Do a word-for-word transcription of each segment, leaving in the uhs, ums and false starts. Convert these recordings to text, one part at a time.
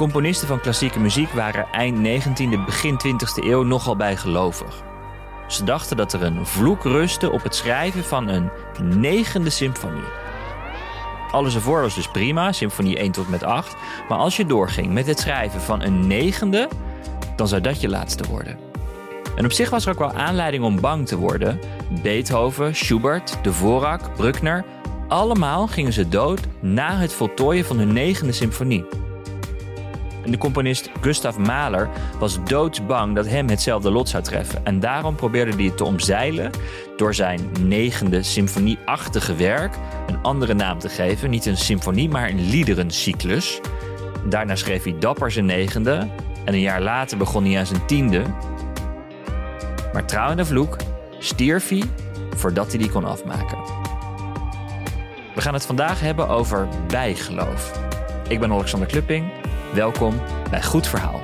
Componisten van klassieke muziek waren eind negentiende, begin twintigste eeuw nogal bijgelovig. Ze dachten dat er een vloek rustte op het schrijven van een negende symfonie. Alles ervoor was dus prima, symfonie één tot met acht. Maar als je doorging met het schrijven van een negende, dan zou dat je laatste worden. En op zich was er ook wel aanleiding om bang te worden. Beethoven, Schubert, Dvorak, Bruckner, allemaal gingen ze dood na het voltooien van hun negende symfonie. En de componist Gustav Mahler was doodsbang dat hem hetzelfde lot zou treffen. En daarom probeerde hij het te omzeilen door zijn negende symfonieachtige werk een andere naam te geven. Niet een symfonie, maar een liederencyclus. Daarna schreef hij dapper zijn negende en een jaar later begon hij aan zijn tiende. Maar trouw aan de vloek stierf hij voordat hij die kon afmaken. We gaan het vandaag hebben over bijgeloof. Ik ben Alexander Klöpping. Welkom bij Goed Verhaal.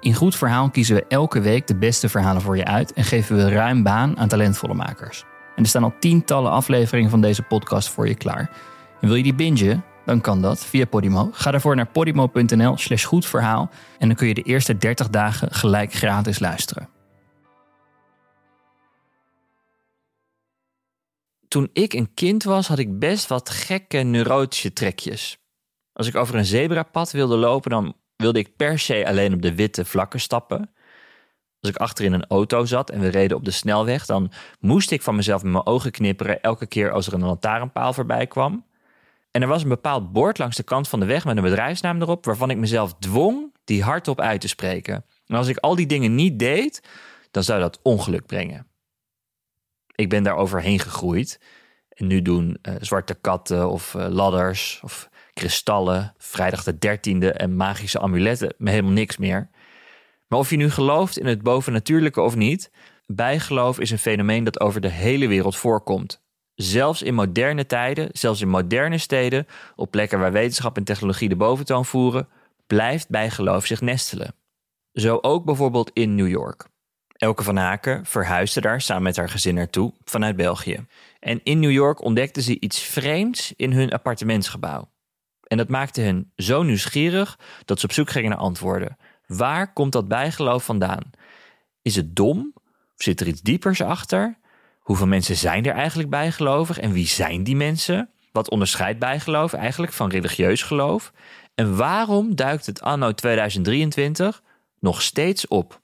In Goed Verhaal kiezen we elke week de beste verhalen voor je uit en geven we ruim baan aan talentvolle makers. En er staan al tientallen afleveringen van deze podcast voor je klaar. En wil je die bingen? Dan kan dat via Podimo. Ga daarvoor naar podimo.nl slash goedverhaal... en dan kun je de eerste dertig dagen gelijk gratis luisteren. Toen ik een kind was, had ik best wat gekke neurotische trekjes. Als ik over een zebrapad wilde lopen... dan wilde ik per se alleen op de witte vlakken stappen... Als ik achterin een auto zat en we reden op de snelweg... dan moest ik van mezelf met mijn ogen knipperen... elke keer als er een lantaarnpaal voorbij kwam. En er was een bepaald bord langs de kant van de weg... met een bedrijfsnaam erop... waarvan ik mezelf dwong die hardop uit te spreken. En als ik al die dingen niet deed... dan zou dat ongeluk brengen. Ik ben daar overheen gegroeid. En nu doen uh, zwarte katten of uh, ladders... of kristallen, vrijdag de dertiende... en magische amuletten me helemaal niks meer... Maar of je nu gelooft in het bovennatuurlijke of niet... bijgeloof is een fenomeen dat over de hele wereld voorkomt. Zelfs in moderne tijden, zelfs in moderne steden... op plekken waar wetenschap en technologie de boventoon voeren... blijft bijgeloof zich nestelen. Zo ook bijvoorbeeld in New York. Elke van Haken verhuisde daar samen met haar gezin naartoe vanuit België. En in New York ontdekten ze iets vreemds in hun appartementsgebouw. En dat maakte hen zo nieuwsgierig dat ze op zoek gingen naar antwoorden... Waar komt dat bijgeloof vandaan? Is het dom? Of zit er iets diepers achter? Hoeveel mensen zijn er eigenlijk bijgelovig? En wie zijn die mensen? Wat onderscheidt bijgeloof eigenlijk van religieus geloof? En waarom duikt het anno tweeduizend drieëntwintig nog steeds op?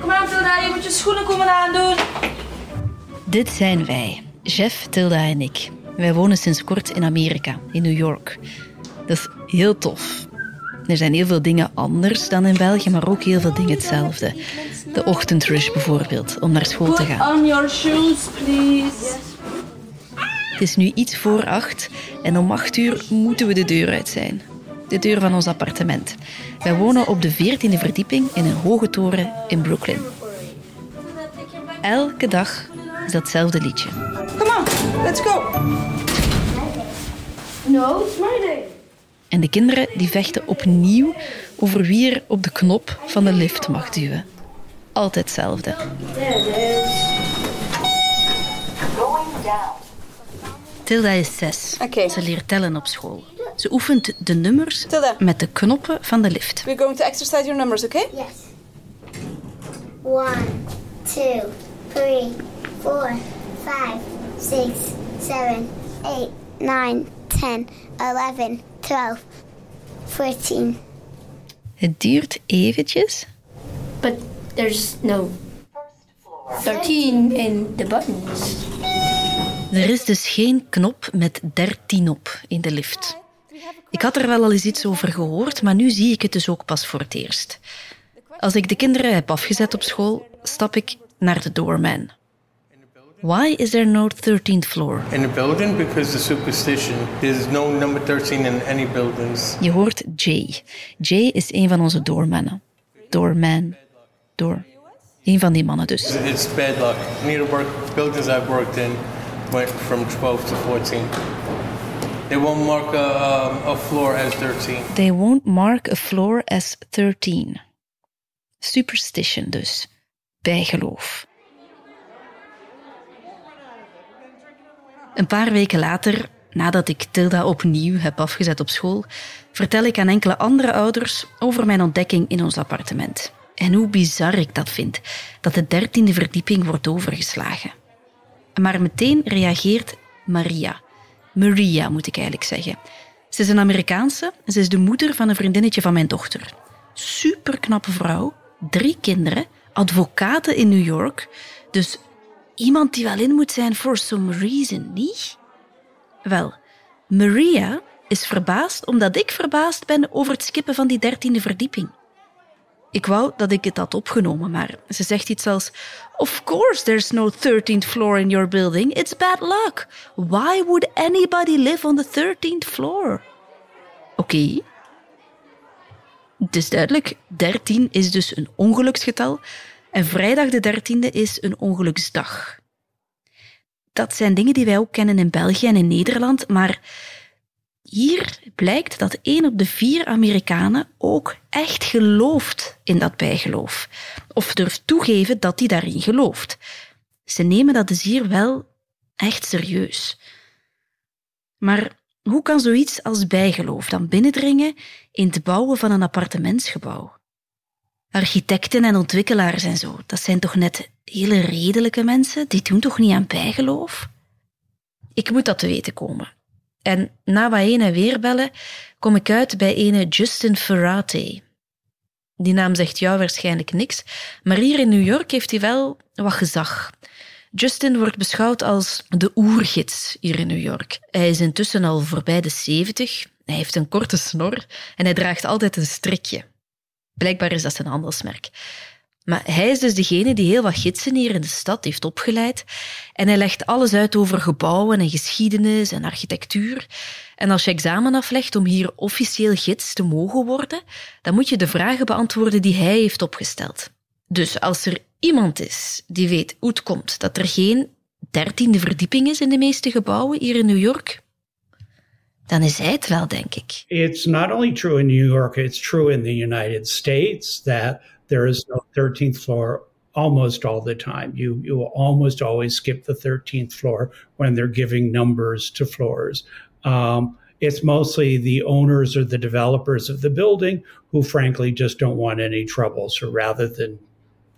Kom aan Tilda, je moet je schoenen komen aandoen. Dit zijn wij, Jeff, Tilda en ik. Wij wonen sinds kort in Amerika, in New York. Dat is heel tof. Er zijn heel veel dingen anders dan in België, maar ook heel veel dingen hetzelfde. De ochtendrush bijvoorbeeld, om naar school te gaan. Put on your shoes, please. Het is nu iets voor acht en om acht uur moeten we de deur uit zijn. De deur van ons appartement. Wij wonen op de veertiende verdieping in een hoge toren in Brooklyn. Elke dag is datzelfde liedje. Kom op, let's go. No, it's my day. En de kinderen die vechten opnieuw over wie er op de knop van de lift mag duwen. Altijd hetzelfde. Tilda is zes. Okay. Ze leert tellen op school. Ze oefent de nummers Tilda. Met de knoppen van de lift. We're going to exercise your numbers, okay? Yes. One, two, three, four. vijf, zes, zeven, acht, negen, tien, elf, twaalf, veertien. Het duurt eventjes. But there's no dertien in the buttons. Er is dus geen knop met dertien op in de lift. Ik had er wel al eens iets over gehoord, maar nu zie ik het dus ook pas voor het eerst. Als ik de kinderen heb afgezet op school, stap ik naar de doorman. Why is there no thirteenth floor? In the building because the superstition. There's no number thirteen in any buildings. Je hoort Jay. Jay is een van onze doormannen. Doorman. Door. Een van die mannen dus. It's bad luck. Neither buildings I've worked in went from twelve to fourteen. They won't mark a, a floor as thirteen. They won't mark a floor as thirteen. Superstition dus. Bijgeloof. Een paar weken later, nadat ik Tilda opnieuw heb afgezet op school, vertel ik aan enkele andere ouders over mijn ontdekking in ons appartement. En hoe bizar ik dat vind, dat de dertiende verdieping wordt overgeslagen. Maar meteen reageert Maria. Maria, moet ik eigenlijk zeggen. Ze is een Amerikaanse en ze is de moeder van een vriendinnetje van mijn dochter. Superknappe vrouw, drie kinderen, advocaten in New York. Dus iemand die wel in moet zijn for some reason, niet? Wel, Maria is verbaasd omdat ik verbaasd ben over het skippen van die dertiende verdieping. Ik wou dat ik het had opgenomen, maar ze zegt iets als Of course there's no thirteenth floor in your building. It's bad luck. Why would anybody live on the thirteenth floor? Oké. Okay. Het is duidelijk, dertien is dus een ongeluksgetal en vrijdag de dertiende is een ongeluksdag. Dat zijn dingen die wij ook kennen in België en in Nederland, maar hier blijkt dat één op de vier Amerikanen ook echt gelooft in dat bijgeloof. Of durft toegeven dat hij daarin gelooft. Ze nemen dat dus hier wel echt serieus. Maar hoe kan zoiets als bijgeloof dan binnendringen in het bouwen van een appartementsgebouw? Architecten en ontwikkelaars en zo, dat zijn toch net hele redelijke mensen? Die doen toch niet aan bijgeloof? Ik moet dat te weten komen. En na wat heen en weer bellen, kom ik uit bij ene Justin Ferrati. Die naam zegt jou waarschijnlijk niks, maar hier in New York heeft hij wel wat gezag. Justin wordt beschouwd als de oergids hier in New York. Hij is intussen al voorbij de zeventig, hij heeft een korte snor en hij draagt altijd een strikje. Blijkbaar is dat zijn handelsmerk. Maar hij is dus degene die heel wat gidsen hier in de stad heeft opgeleid. En hij legt alles uit over gebouwen en geschiedenis en architectuur. En als je examen aflegt om hier officieel gids te mogen worden, dan moet je de vragen beantwoorden die hij heeft opgesteld. Dus als er iemand is die weet hoe het komt dat er geen dertiende verdieping is in de meeste gebouwen hier in New York, dan is hij het wel, denk ik. It's not only true in New York, it's true in the United States that there is no thirteenth floor almost all the time. You you will almost always skip the thirteenth floor when they're giving numbers to floors. Um, it's mostly the owners or the developers of the building who frankly just don't want any trouble. So rather than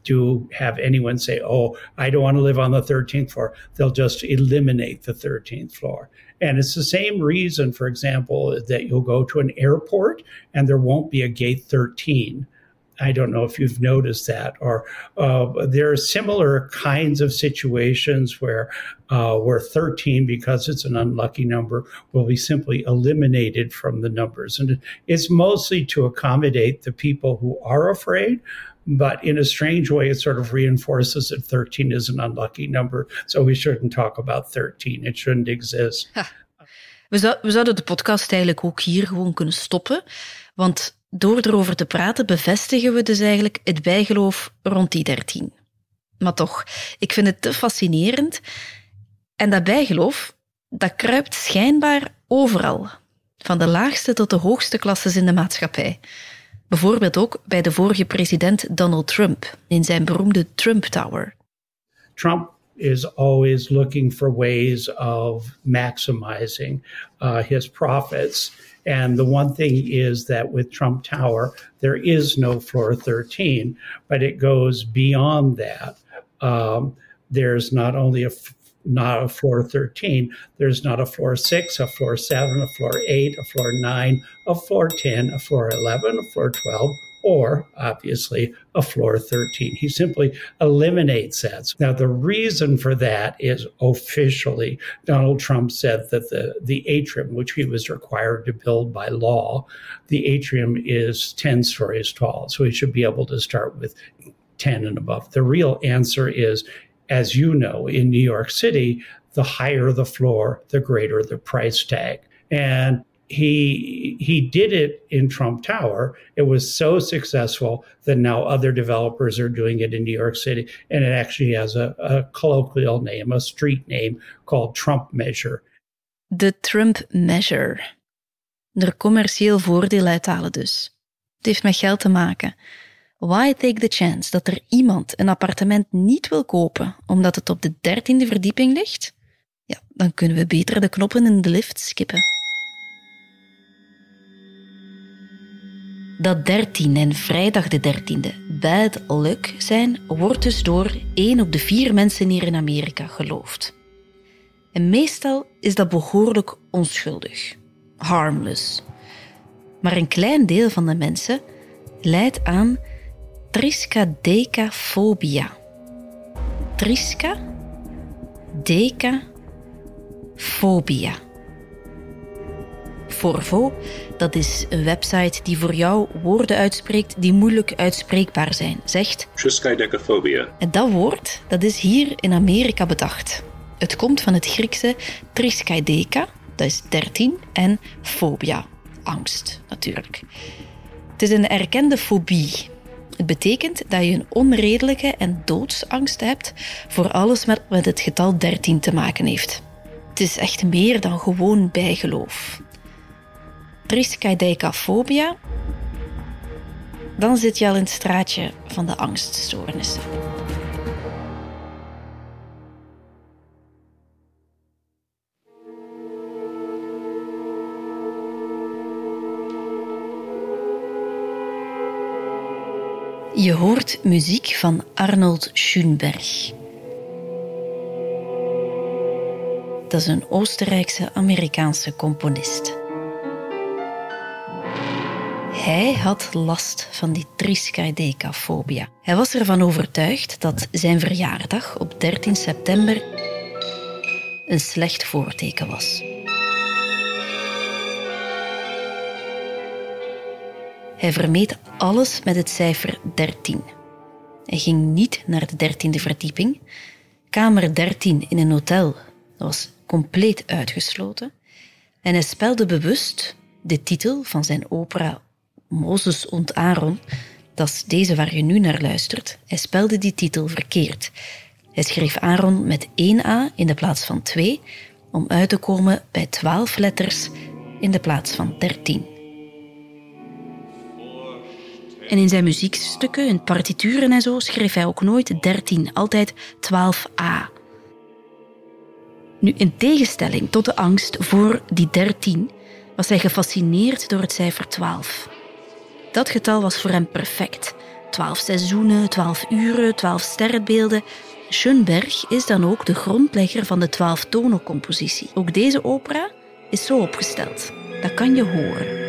do have anyone say, oh, I don't want to live on the thirteenth floor, they'll just eliminate the thirteenth floor. And it's the same reason, for example, that you'll go to an airport and there won't be a gate thirteen. I don't know if you've noticed that, or uh, there are similar kinds of situations where uh, where thirteen, because it's an unlucky number, will be simply eliminated from the numbers. And it's mostly to accommodate the people who are afraid, but in a strange way, it sort of reinforces that thirteen is an unlucky number, so we shouldn't talk about thirteen. It shouldn't exist. Ha. We, zou, we zouden de podcast eigenlijk ook hier gewoon kunnen stoppen, want door erover te praten bevestigen we dus eigenlijk het bijgeloof rond die dertien. Maar toch, ik vind het te fascinerend. En dat bijgeloof, dat kruipt schijnbaar overal. Van de laagste tot de hoogste klasses in de maatschappij. Bijvoorbeeld ook bij de vorige president Donald Trump, in zijn beroemde Trump Tower. Trump is always looking for ways of maximizing uh, his profits. And the one thing is that with Trump Tower, there is no floor thirteen, but it goes beyond that. Um, there's not only a f- not a floor thirteen, there's not a floor six, a floor seven, a floor eight, a floor nine, a floor ten, a floor eleven, a floor twelve, or obviously a floor thirteen. He simply eliminates that. Now, the reason for that is officially Donald Trump said that the, the atrium, which he was required to build by law, the atrium is ten stories tall. So he should be able to start with ten and above. The real answer is, as you know, in New York City, the higher the floor, the greater the price tag. And he he did it in Trump Tower. It was so successful that now other developers are doing it in New York City. And it actually has a, a colloquial name, a street name called Trump Measure. De Trump Measure. Er commercieel voordeel uit halen dus. Het heeft met geld te maken. Why take the chance dat er iemand een appartement niet wil kopen omdat het op de dertiende verdieping ligt? Ja, dan kunnen we beter de knoppen in de lift skippen. Dat dertien en vrijdag de dertiende bad luck zijn, wordt dus door één op de vier mensen hier in Amerika geloofd. En meestal is dat behoorlijk onschuldig. Harmless. Maar een klein deel van de mensen leidt aan Triskaidekafobia. Triska, deka, fobia. Forvo, dat is een website die voor jou woorden uitspreekt die moeilijk uitspreekbaar zijn, zegt Triskaidekafobia. En dat woord, dat is hier in Amerika bedacht. Het komt van het Griekse triskaideka, dat is dertien, en fobia, angst natuurlijk. Het is een erkende fobie. Het betekent dat je een onredelijke en doodsangst hebt voor alles wat met het getal dertien te maken heeft. Het is echt meer dan gewoon bijgeloof. Triskaidekafobia, dan zit je al in het straatje van de angststoornissen. Je hoort muziek van Arnold Schoenberg. Dat is een Oostenrijkse Amerikaanse componist. Hij had last van die triskaidekafobia. Hij was ervan overtuigd dat zijn verjaardag op dertien september een slecht voorteken was. Hij vermeed alles met het cijfer dertien. Hij ging niet naar de dertiende verdieping. Kamer dertien in een hotel was compleet uitgesloten. En hij spelde bewust de titel van zijn opera Mozes und Aaron, dat is deze waar je nu naar luistert, hij spelde die titel verkeerd. Hij schreef Aaron met één A in de plaats van twee, om uit te komen bij twaalf letters in de plaats van dertien. En in zijn muziekstukken, in partituren en zo, schreef hij ook nooit dertien, altijd twaalf a. Nu, in tegenstelling tot de angst voor die dertien, was hij gefascineerd door het cijfer twaalf. Dat getal was voor hem perfect. Twaalf seizoenen, twaalf uren, twaalf sterrenbeelden. Schoenberg is dan ook de grondlegger van de twaalftonocompositie. Ook deze opera is zo opgesteld. Dat kan je horen.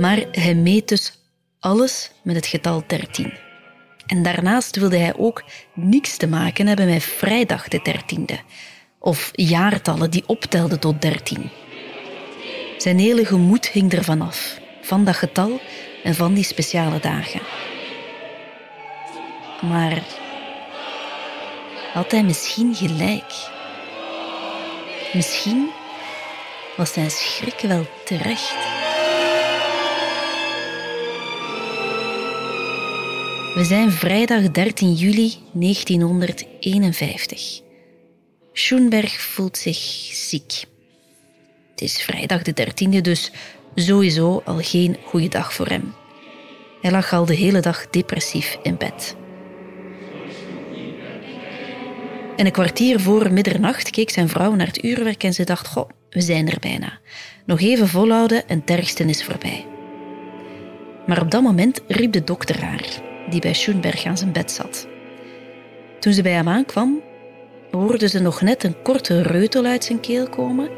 Maar hij meet dus alles met het getal dertien. En daarnaast wilde hij ook niks te maken hebben met vrijdag de dertiende. Of jaartallen die optelden tot dertien. Zijn hele gemoed hing ervan af, van dat getal en van die speciale dagen. Maar had hij misschien gelijk? Misschien was zijn schrik wel terecht. We zijn vrijdag dertien juli negentien eenenvijftig. Schoenberg voelt zich ziek. Het is vrijdag de dertiende, dus sowieso al geen goede dag voor hem. Hij lag al de hele dag depressief in bed. En een kwartier voor middernacht keek zijn vrouw naar het uurwerk en ze dacht, goh, we zijn er bijna. Nog even volhouden en het ergste is voorbij. Maar op dat moment riep de dokter haar, die bij Schoenberg aan zijn bed zat. Toen ze bij hem aankwam, hoorde ze nog net een korte reutel uit zijn keel komen.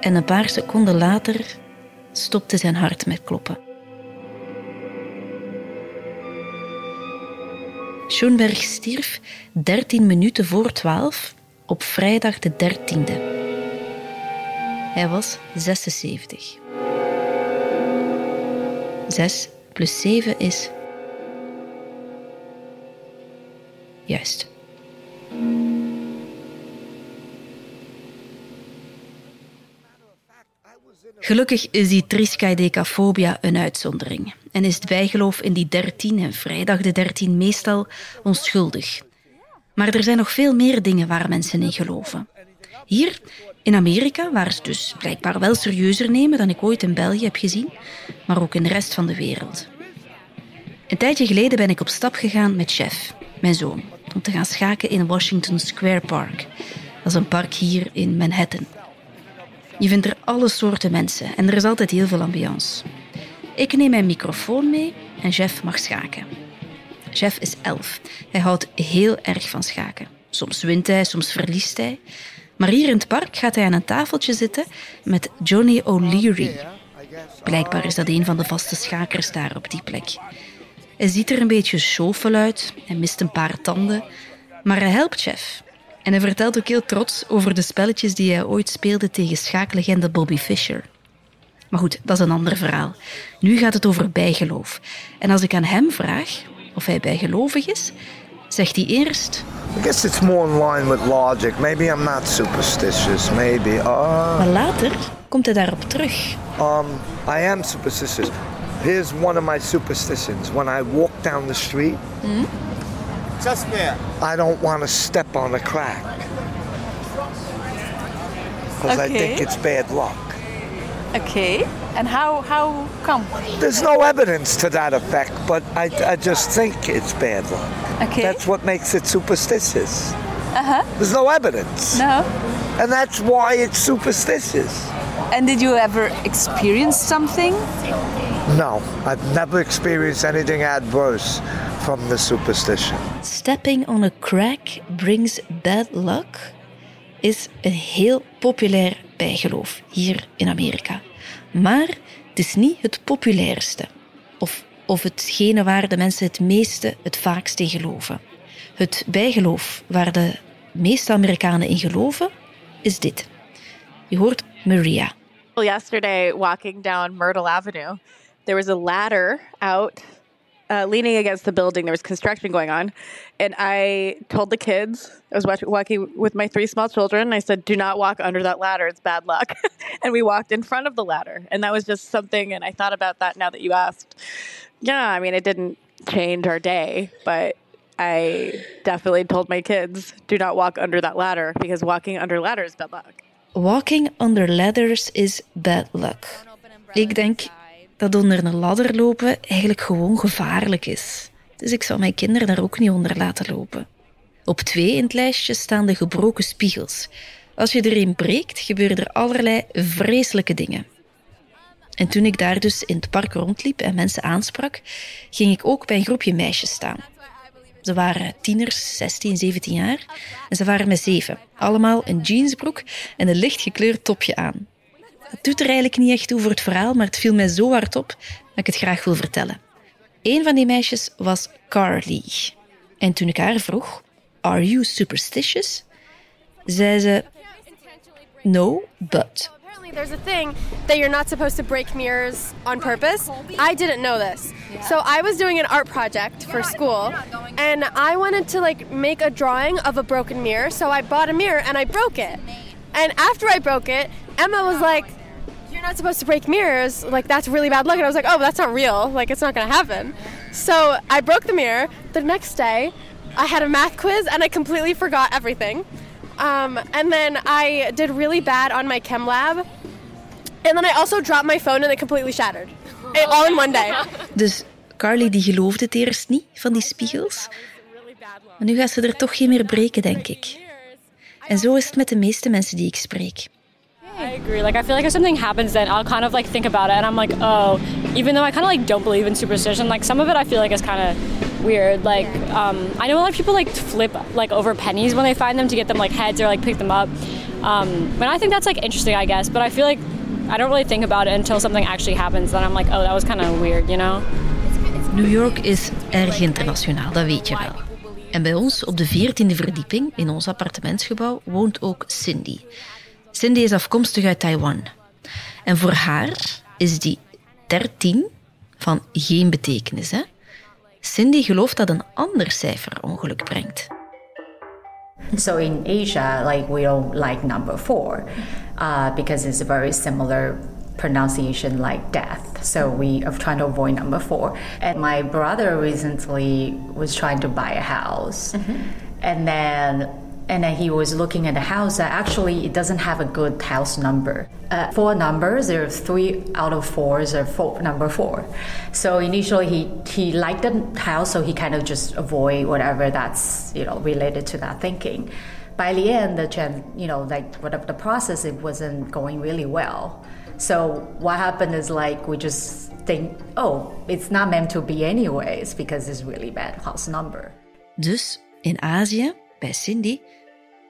En een paar seconden later stopte zijn hart met kloppen. Schoenberg stierf dertien minuten voor twaalf op vrijdag de dertiende. Hij was zesenzeventig. zes plus zeven is... Juist. Gelukkig is die triskaidekafobia een uitzondering en is het bijgeloof in die dertien en vrijdag de dertien meestal onschuldig. Maar er zijn nog veel meer dingen waar mensen in geloven. Hier in Amerika, waar ze dus blijkbaar wel serieuzer nemen dan ik ooit in België heb gezien, maar ook in de rest van de wereld. Een tijdje geleden ben ik op stap gegaan met Chef, mijn zoon, om te gaan schaken in Washington Square Park. Dat is een park hier in Manhattan. Je vindt er alle soorten mensen en er is altijd heel veel ambiance. Ik neem mijn microfoon mee en Jeff mag schaken. Jeff is elf. Hij houdt heel erg van schaken. Soms wint hij, soms verliest hij. Maar hier in het park gaat hij aan een tafeltje zitten met Johnny O'Leary. Blijkbaar is dat een van de vaste schakers daar op die plek. Hij ziet er een beetje schoffel uit en mist een paar tanden. Maar hij helpt Jeff. En hij vertelt ook heel trots over de spelletjes die hij ooit speelde tegen schaaklegende Bobby Fischer. Maar goed, dat is een ander verhaal. Nu gaat het over bijgeloof. En als ik aan hem vraag of hij bijgelovig is, zegt hij eerst... I guess it's more in line with logic. Maybe I'm not superstitious. Maybe. Uh... Maar later komt hij daarop terug. Um, I am superstitious. Here's one of my superstitions. When I walk down the street... Mm? Just there. I don't want to step on a crack. Because okay. I think it's bad luck. Okay. And how how come? There's no evidence to that effect, but I, I just think it's bad luck. Okay. That's what makes it superstitious. Uh-huh. There's no evidence. No. And that's why it's superstitious. And did you ever experience something? No, I've never experienced anything adverse from the superstition. Stepping on a crack brings bad luck is een heel populair bijgeloof hier in Amerika. Maar het is niet het populairste. Of, of hetgene waar de mensen het meeste, het vaakst in geloven. Het bijgeloof waar de meeste Amerikanen in geloven is dit. Je hoort Maria. Well, yesterday, walking down Myrtle Avenue, there was a ladder out Uh, leaning against the building. There was construction going on. And I told the kids, I was watch- walking with my three small children, I said, do not walk under that ladder. It's bad luck. And we walked in front of the ladder. And that was just something, and I thought about that now that you asked. Yeah, I mean, it didn't change our day, but I definitely told my kids, do not walk under that ladder, because walking under ladders is bad luck. Walking under ladders is bad luck. Ik denk... dat onder een ladder lopen eigenlijk gewoon gevaarlijk is. Dus ik zou mijn kinderen daar ook niet onder laten lopen. Op twee in het lijstje staan de gebroken spiegels. Als je erin breekt, gebeuren er allerlei vreselijke dingen. En toen ik daar dus in het park rondliep en mensen aansprak, ging ik ook bij een groepje meisjes staan. Ze waren tieners, zestien, zeventien jaar, en ze waren met zeven. Allemaal een jeansbroek en een lichtgekleurd topje aan. Het doet er eigenlijk niet echt toe voor het verhaal, maar het viel mij zo hard op dat ik het graag wil vertellen. Een van die meisjes was Carly. En toen ik haar vroeg, are you superstitious? Zei ze, no, but. Apparently there's a thing that you're not supposed to break mirrors on purpose. I didn't know this. So I was doing an art project for school and I wanted to like make a drawing of a broken mirror. So I bought a mirror and I broke it. And after I broke it, Emma was like, you're not supposed to break mirrors, like that's really bad luck. And I was like, oh, that's not real, like it's not going to happen. So I broke the mirror. The next day, I had a math quiz and I completely forgot everything. Um, and then I did really bad on my chem lab. And then I also dropped my phone and it completely shattered. It, all in one day. Dus Carly die geloofde het eerst niet van die spiegels. Maar nu gaat ze er toch geen meer breken, denk ik. En zo is het met de meeste mensen die ik spreek. I agree. Like I feel like if something happens, then I'll kind of like think about it, and I'm like, oh, even though I kind of like don't believe in superstition, like some of it I feel like is kind of weird. Like um, I know a lot of people like flip like over pennies when they find them to get them like heads or like pick them up. Um, but I think that's like interesting, I guess. But I feel like I don't really think about it until something actually happens, then I'm like, oh, that was kind of weird, you know? New York is erg internationaal, dat weet je wel. En bij ons op de veertiende verdieping in ons appartementsgebouw woont ook Cindy. Cindy is afkomstig uit Taiwan. En voor haar is die dertien van geen betekenis, hè? Cindy gelooft dat een ander cijfer ongeluk brengt. So in Asia, like we don't like number four, uh, because it's very similar pronunciation like death. So we are trying to avoid number four. And my brother recently was trying to buy a house. Mm-hmm. And then and then he was looking at a house that actually it doesn't have a good house number. Uh, four numbers, there are three out of fours are four, number four. So initially he, he liked the house, so he kind of just avoid whatever that's, you know, related to that thinking. By the end, the you know, like whatever the process, it wasn't going really well. So what happened is like we just think, oh, it's not meant to be anyways because it's really bad house number. Dus in Azië, bij Cindy,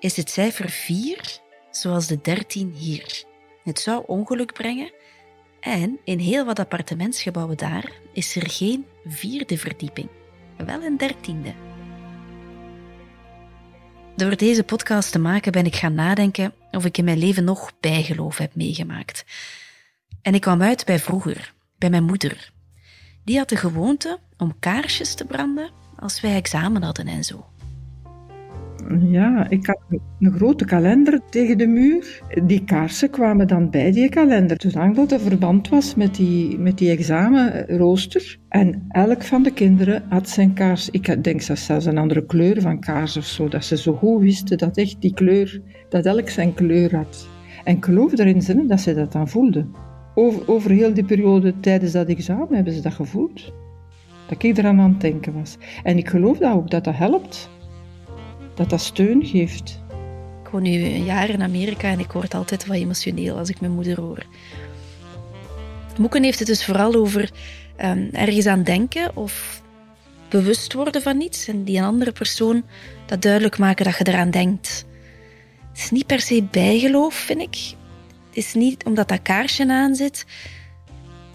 is het cijfer vier zoals de dertien hier. Het zou ongeluk brengen en in heel wat appartementsgebouwen daar is er geen vierde verdieping, wel een dertiende. Door deze podcast te maken ben ik gaan nadenken of ik in mijn leven nog bijgeloof heb meegemaakt. En ik kwam uit bij vroeger, bij mijn moeder. Die had de gewoonte om kaarsjes te branden als wij examen hadden en zo. Ja, ik had een grote kalender tegen de muur. Die kaarsen kwamen dan bij die kalender, zodanig dat het verband was met die, met die examenrooster. En elk van de kinderen had zijn kaars. Ik denk zelfs een andere kleur van kaars of zo, dat ze zo goed wisten dat echt die kleur, dat elk zijn kleur had. En ik geloof erin ze, dat ze dat dan voelden. Over, over heel die periode tijdens dat examen hebben ze dat gevoeld. Dat ik eraan aan het denken was. En ik geloof dat ook dat dat helpt. Dat dat steun geeft. Ik woon nu een jaar in Amerika en ik word altijd wat emotioneel als ik mijn moeder hoor. Moeken heeft het dus vooral over um, ergens aan denken of bewust worden van iets en die een andere persoon dat duidelijk maken dat je eraan denkt. Het is niet per se bijgeloof, vind ik. Het is niet omdat dat kaarsje aan zit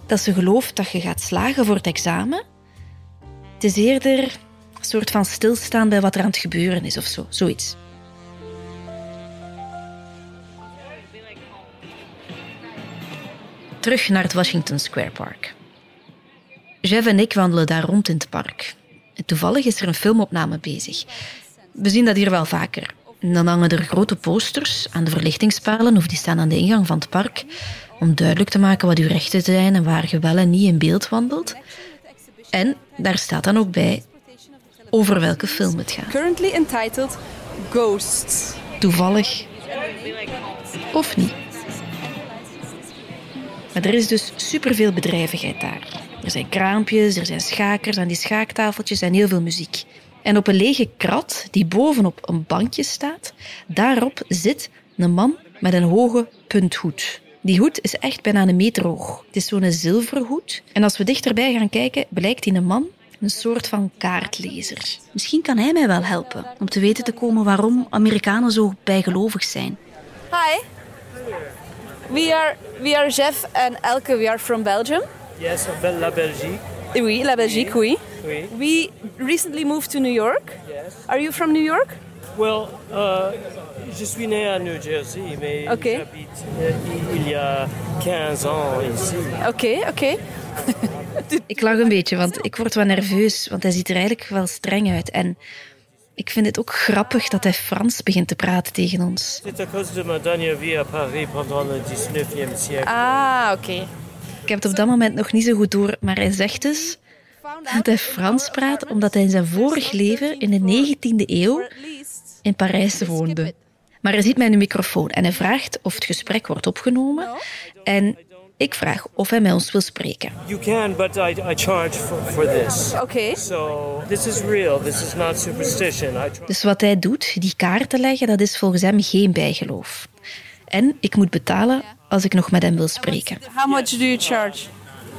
dat ze gelooft dat je gaat slagen voor het examen. Het is eerder een soort van stilstaan bij wat er aan het gebeuren is of zo, zoiets. Terug naar het Washington Square Park. Jeff en ik wandelen daar rond in het park. En toevallig is er een filmopname bezig. We zien dat hier wel vaker. En dan hangen er grote posters aan de verlichtingspalen of die staan aan de ingang van het park om duidelijk te maken wat uw rechten zijn en waar je wel en niet in beeld wandelt. En daar staat dan ook bij over welke film het gaat. Currently entitled Ghosts. Toevallig. Of niet. Maar er is dus superveel bedrijvigheid daar. Er zijn kraampjes, er zijn schakers aan die schaaktafeltjes en heel veel muziek. En op een lege krat die bovenop een bankje staat, daarop zit een man met een hoge punthoed. Die hoed is echt bijna een meter hoog. Het is zo'n zilveren hoed. En als we dichterbij gaan kijken, blijkt die een man een soort van kaartlezer. Misschien kan hij mij wel helpen om te weten te komen waarom Amerikanen zo bijgelovig zijn. Hi. We are we are Jeff and Elke. We are from Belgium. Yes, from La Belgique. Oui, La Belgique, oui. Oui. We recently moved to New York. Yes. Are you from New York? Well, uh, je suis né à New Jersey, mais okay. J'habite uh, il y a quinze ans ici. Oké, okay, oké. Okay. Ik lach een beetje, want ik word wel nerveus, want hij ziet er eigenlijk wel streng uit. En ik vind het ook grappig dat hij Frans begint te praten tegen ons. C'est à cause de ma dernière vie à Paris pendant le dix-neuvième siècle. Ah, oké. Okay. Ik heb het op dat moment nog niet zo goed door, maar hij zegt dus dat hij Frans praat omdat hij in zijn vorig leven in de negentiende eeuw in Parijs woonde. Maar hij ziet mijn microfoon en hij vraagt of het gesprek wordt opgenomen en ik vraag of hij met ons wil spreken. You can, but I, I charge for, for this. Okay. So this is real. This is not superstition. I try... Dus wat hij doet, die kaarten leggen, dat is volgens hem geen bijgeloof. En ik moet betalen als ik nog met hem wil spreken. How much do you charge?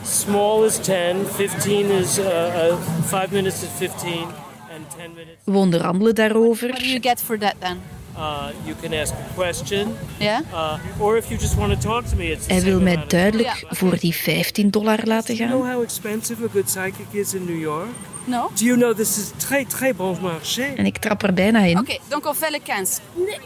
Small is ten, fifteen is uh, uh, five minutes is fifteen and ten minutes. We onderhandelen daarover. What do you get for that then? Uh, you can ask a question. Yeah? Uh, or if you just want to talk to me, it's Hij wil mij duidelijk yeah. voor die vijftien dollar laten gaan. Do you know how expensive a good psychic is in New York? No. Do you know this is très très bon marché? En ik trap er bijna in. Oké, okay, donc on fait le quinze. Nee.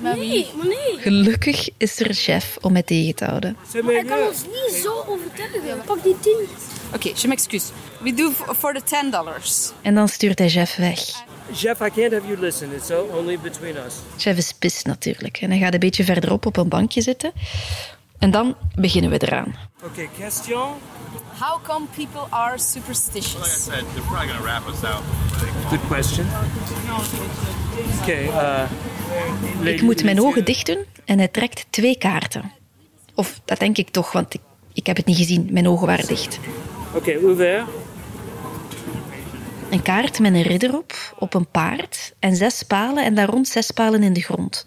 Nee, nee, nee. Gelukkig is er Chef om mij tegen te houden. Maar hij kan ons niet zo overtuigen. Pak die tien. Oké, okay, je m'excuse. We do for the ten dollars. En dan stuurt hij Chef weg. Chef, I can't have you listen. It's only between us. Chef is pissed natuurlijk. En hij gaat een beetje verderop op een bankje zitten. En dan beginnen we eraan. Oké, okay, question. How come people are superstitious? Like I said, they're probably going to wrap us out. Good question. Okay, uh, ik moet mijn ogen dicht doen en hij trekt twee kaarten. Of dat denk ik toch, want ik, ik heb het niet gezien. Mijn ogen waren dicht. Oké, okay, ouvert. Een kaart met een ridder op, op een paard en zes palen en daar rond zes palen in de grond.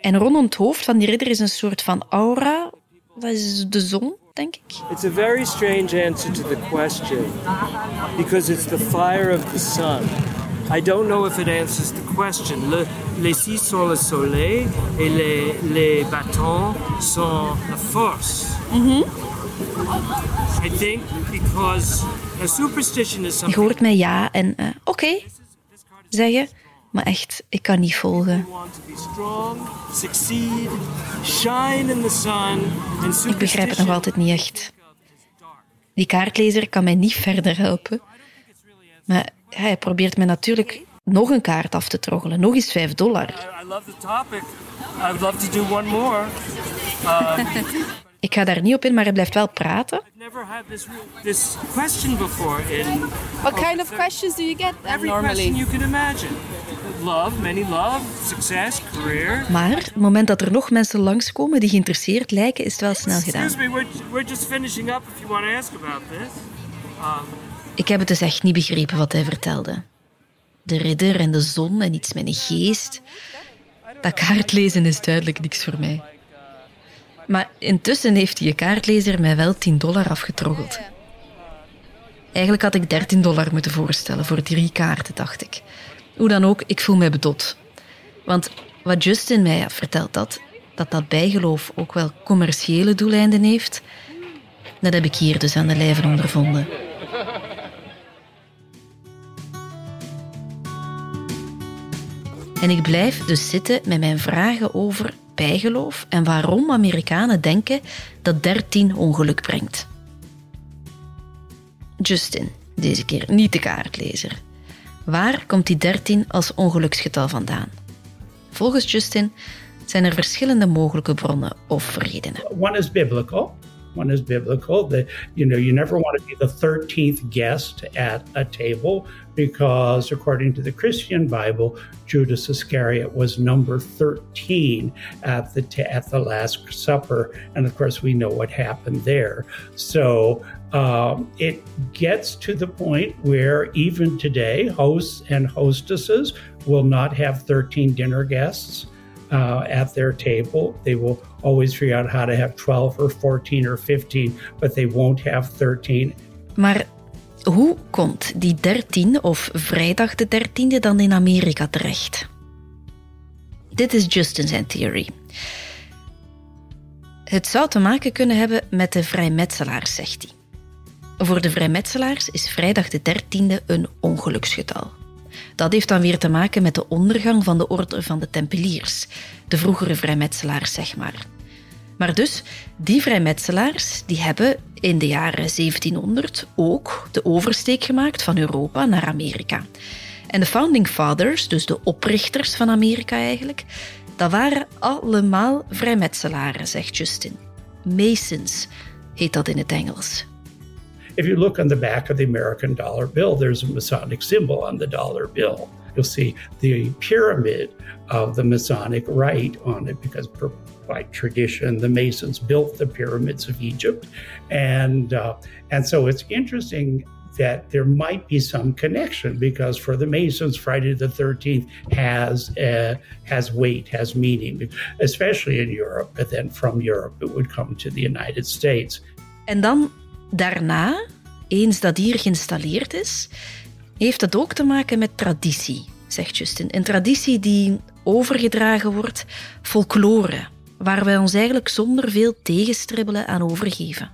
En rondom het hoofd van die ridder is een soort van aura. Dat is de zon, denk ik. It's a very strange answer to the question because it's the fire of the sun. I don't know if it answers the question. Le, les six sont le soleil et les, les bâtons sont la force. Mm-hmm. I think because a superstition is something. Je hoort mij ja en uh, oké okay, zeggen, maar echt, ik kan niet volgen. Ik begrijp het nog altijd niet echt. Die kaartlezer kan mij niet verder helpen. Maar hij probeert mij natuurlijk nog een kaart af te troggelen. Nog eens vijf dollar. Ik ga daar niet op in, maar hij blijft wel praten. What kind of questions do you get normally? Love, many love, success, career. Maar het moment dat er nog mensen langskomen die geïnteresseerd lijken, is het wel snel gedaan. Ik heb het dus echt niet begrepen wat hij vertelde. De ridder en de zon en iets met een geest. Dat kaartlezen is duidelijk niks voor mij. Maar intussen heeft die kaartlezer mij wel tien dollar afgetroggeld. Eigenlijk had ik dertien dollar moeten voorstellen voor drie kaarten, dacht ik. Hoe dan ook, ik voel mij bedot. Want wat Justin mij had verteld had, dat dat bijgeloof ook wel commerciële doeleinden heeft, dat heb ik hier dus aan de lijve ondervonden. En ik blijf dus zitten met mijn vragen over bijgeloof en waarom Amerikanen denken dat dertien ongeluk brengt. Justin, deze keer niet de kaartlezer. Waar komt die dertien als ongeluksgetal vandaan? Volgens Justin zijn er verschillende mogelijke bronnen of redenen. One is biblical. One is biblical. The, you know, you never want to be the thirteenth guest at a table because, according to the Christian Bible, Judas Iscariot was number thirteen at the ta- at the Last Supper, and of course we know what happened there. So um, it gets to the point where even today, hosts and hostesses will not have thirteen dinner guests. Uh, at their table, they will always figure out how to have twelve or fourteen or fifteen, but they won't have thirteen. Maar hoe komt die dertien of vrijdag de dertiende dan in Amerika terecht? Dit is Justin zijn theorie. Het zou te maken kunnen hebben met de vrijmetselaars, zegt hij. Voor de vrijmetselaars is vrijdag de dertiende een ongeluksgetal. Dat heeft dan weer te maken met de ondergang van de orde van de Tempeliers, de vroegere vrijmetselaars, zeg maar. Maar dus, die vrijmetselaars die hebben in de jaren zeventienhonderd ook de oversteek gemaakt van Europa naar Amerika. En de Founding Fathers, dus de oprichters van Amerika eigenlijk, dat waren allemaal vrijmetselaren, zegt Justin. Masons heet dat in het Engels. If you look on the back of the American dollar bill, there's a Masonic symbol on the dollar bill. You'll see the pyramid of the Masonic rite on it because by tradition, the Masons built the pyramids of Egypt. And, uh, and so it's interesting that there might be some connection because for the Masons, Friday the thirteenth has uh, has weight, has meaning, especially in Europe. But then from Europe, it would come to the United States. En dan... Daarna, eens dat hier geïnstalleerd is, heeft dat ook te maken met traditie, zegt Justin. Een traditie die overgedragen wordt, folklore, waar wij ons eigenlijk zonder veel tegenstribbelen aan overgeven.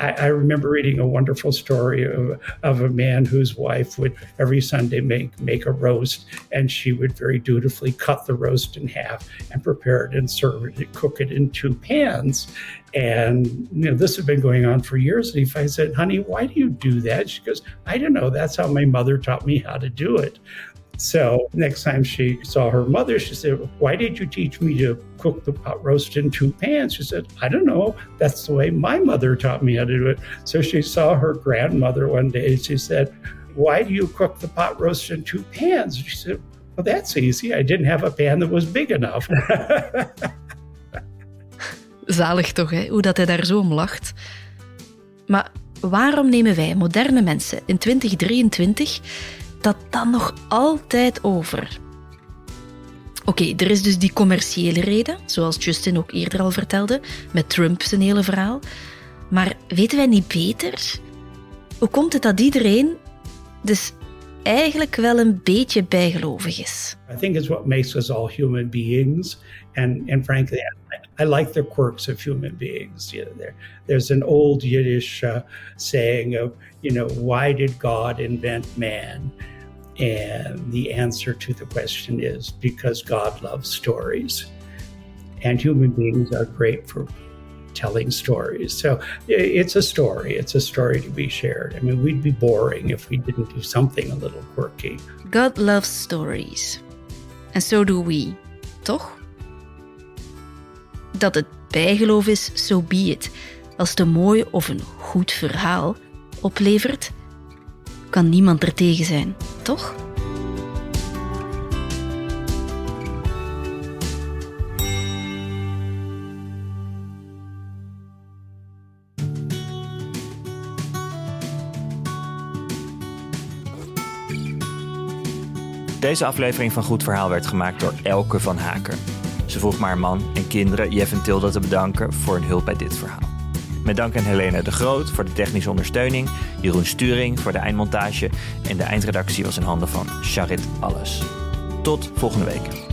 I, I remember reading a wonderful story of, of a man whose wife would every Sunday make, make a roast, and she would very dutifully cut the roast in half and prepare it and serve it and cook it in two pans. And you know, this had been going on for years. And if I said, honey, why do you do that? She goes, I don't know. That's how my mother taught me how to do it. So next time she saw her mother, she said, "Why did you teach me to cook the pot roast in two pans?" She said, "I don't know. That's the way my mother taught me how to do it." So she saw her grandmother one day. She said, "Why do you cook the pot roast in two pans?" She said, "Well, that's easy. I didn't have a pan that was big enough." Zalig toch, hè? Hoe dat hij daar zo om lacht. Maar waarom nemen wij, moderne mensen, in twintig drieëntwintig... dat dan nog altijd over? Oké, okay, er is dus die commerciële reden, zoals Justin ook eerder al vertelde, met Trump zijn hele verhaal. Maar weten wij niet beter? Hoe komt het dat iedereen dus eigenlijk wel een beetje bijgelovig is? I think it's what makes us all human beings. And, and frankly, I, I like the quirks of human beings. You know, there, there's an old Yiddish uh, saying of, you know, why did God invent man? And the answer to the question is because God loves stories. And human beings are great for telling stories. So it's a story. It's a story to be shared. I mean, we'd be boring if we didn't do something a little quirky. God loves stories. And so do we, toch? Dat het bijgeloof is, so be it. Als het een mooi of een goed verhaal oplevert, kan niemand er tegen zijn, toch? Deze aflevering van Goed Verhaal werd gemaakt door Elke van Haken. Ze vroeg maar man en kinderen, Jeff en Tilda, te bedanken voor hun hulp bij dit verhaal. Met dank aan Helena de Groot voor de technische ondersteuning, Jeroen Sturing voor de eindmontage en de eindredactie was in handen van Charit Alles. Tot volgende week.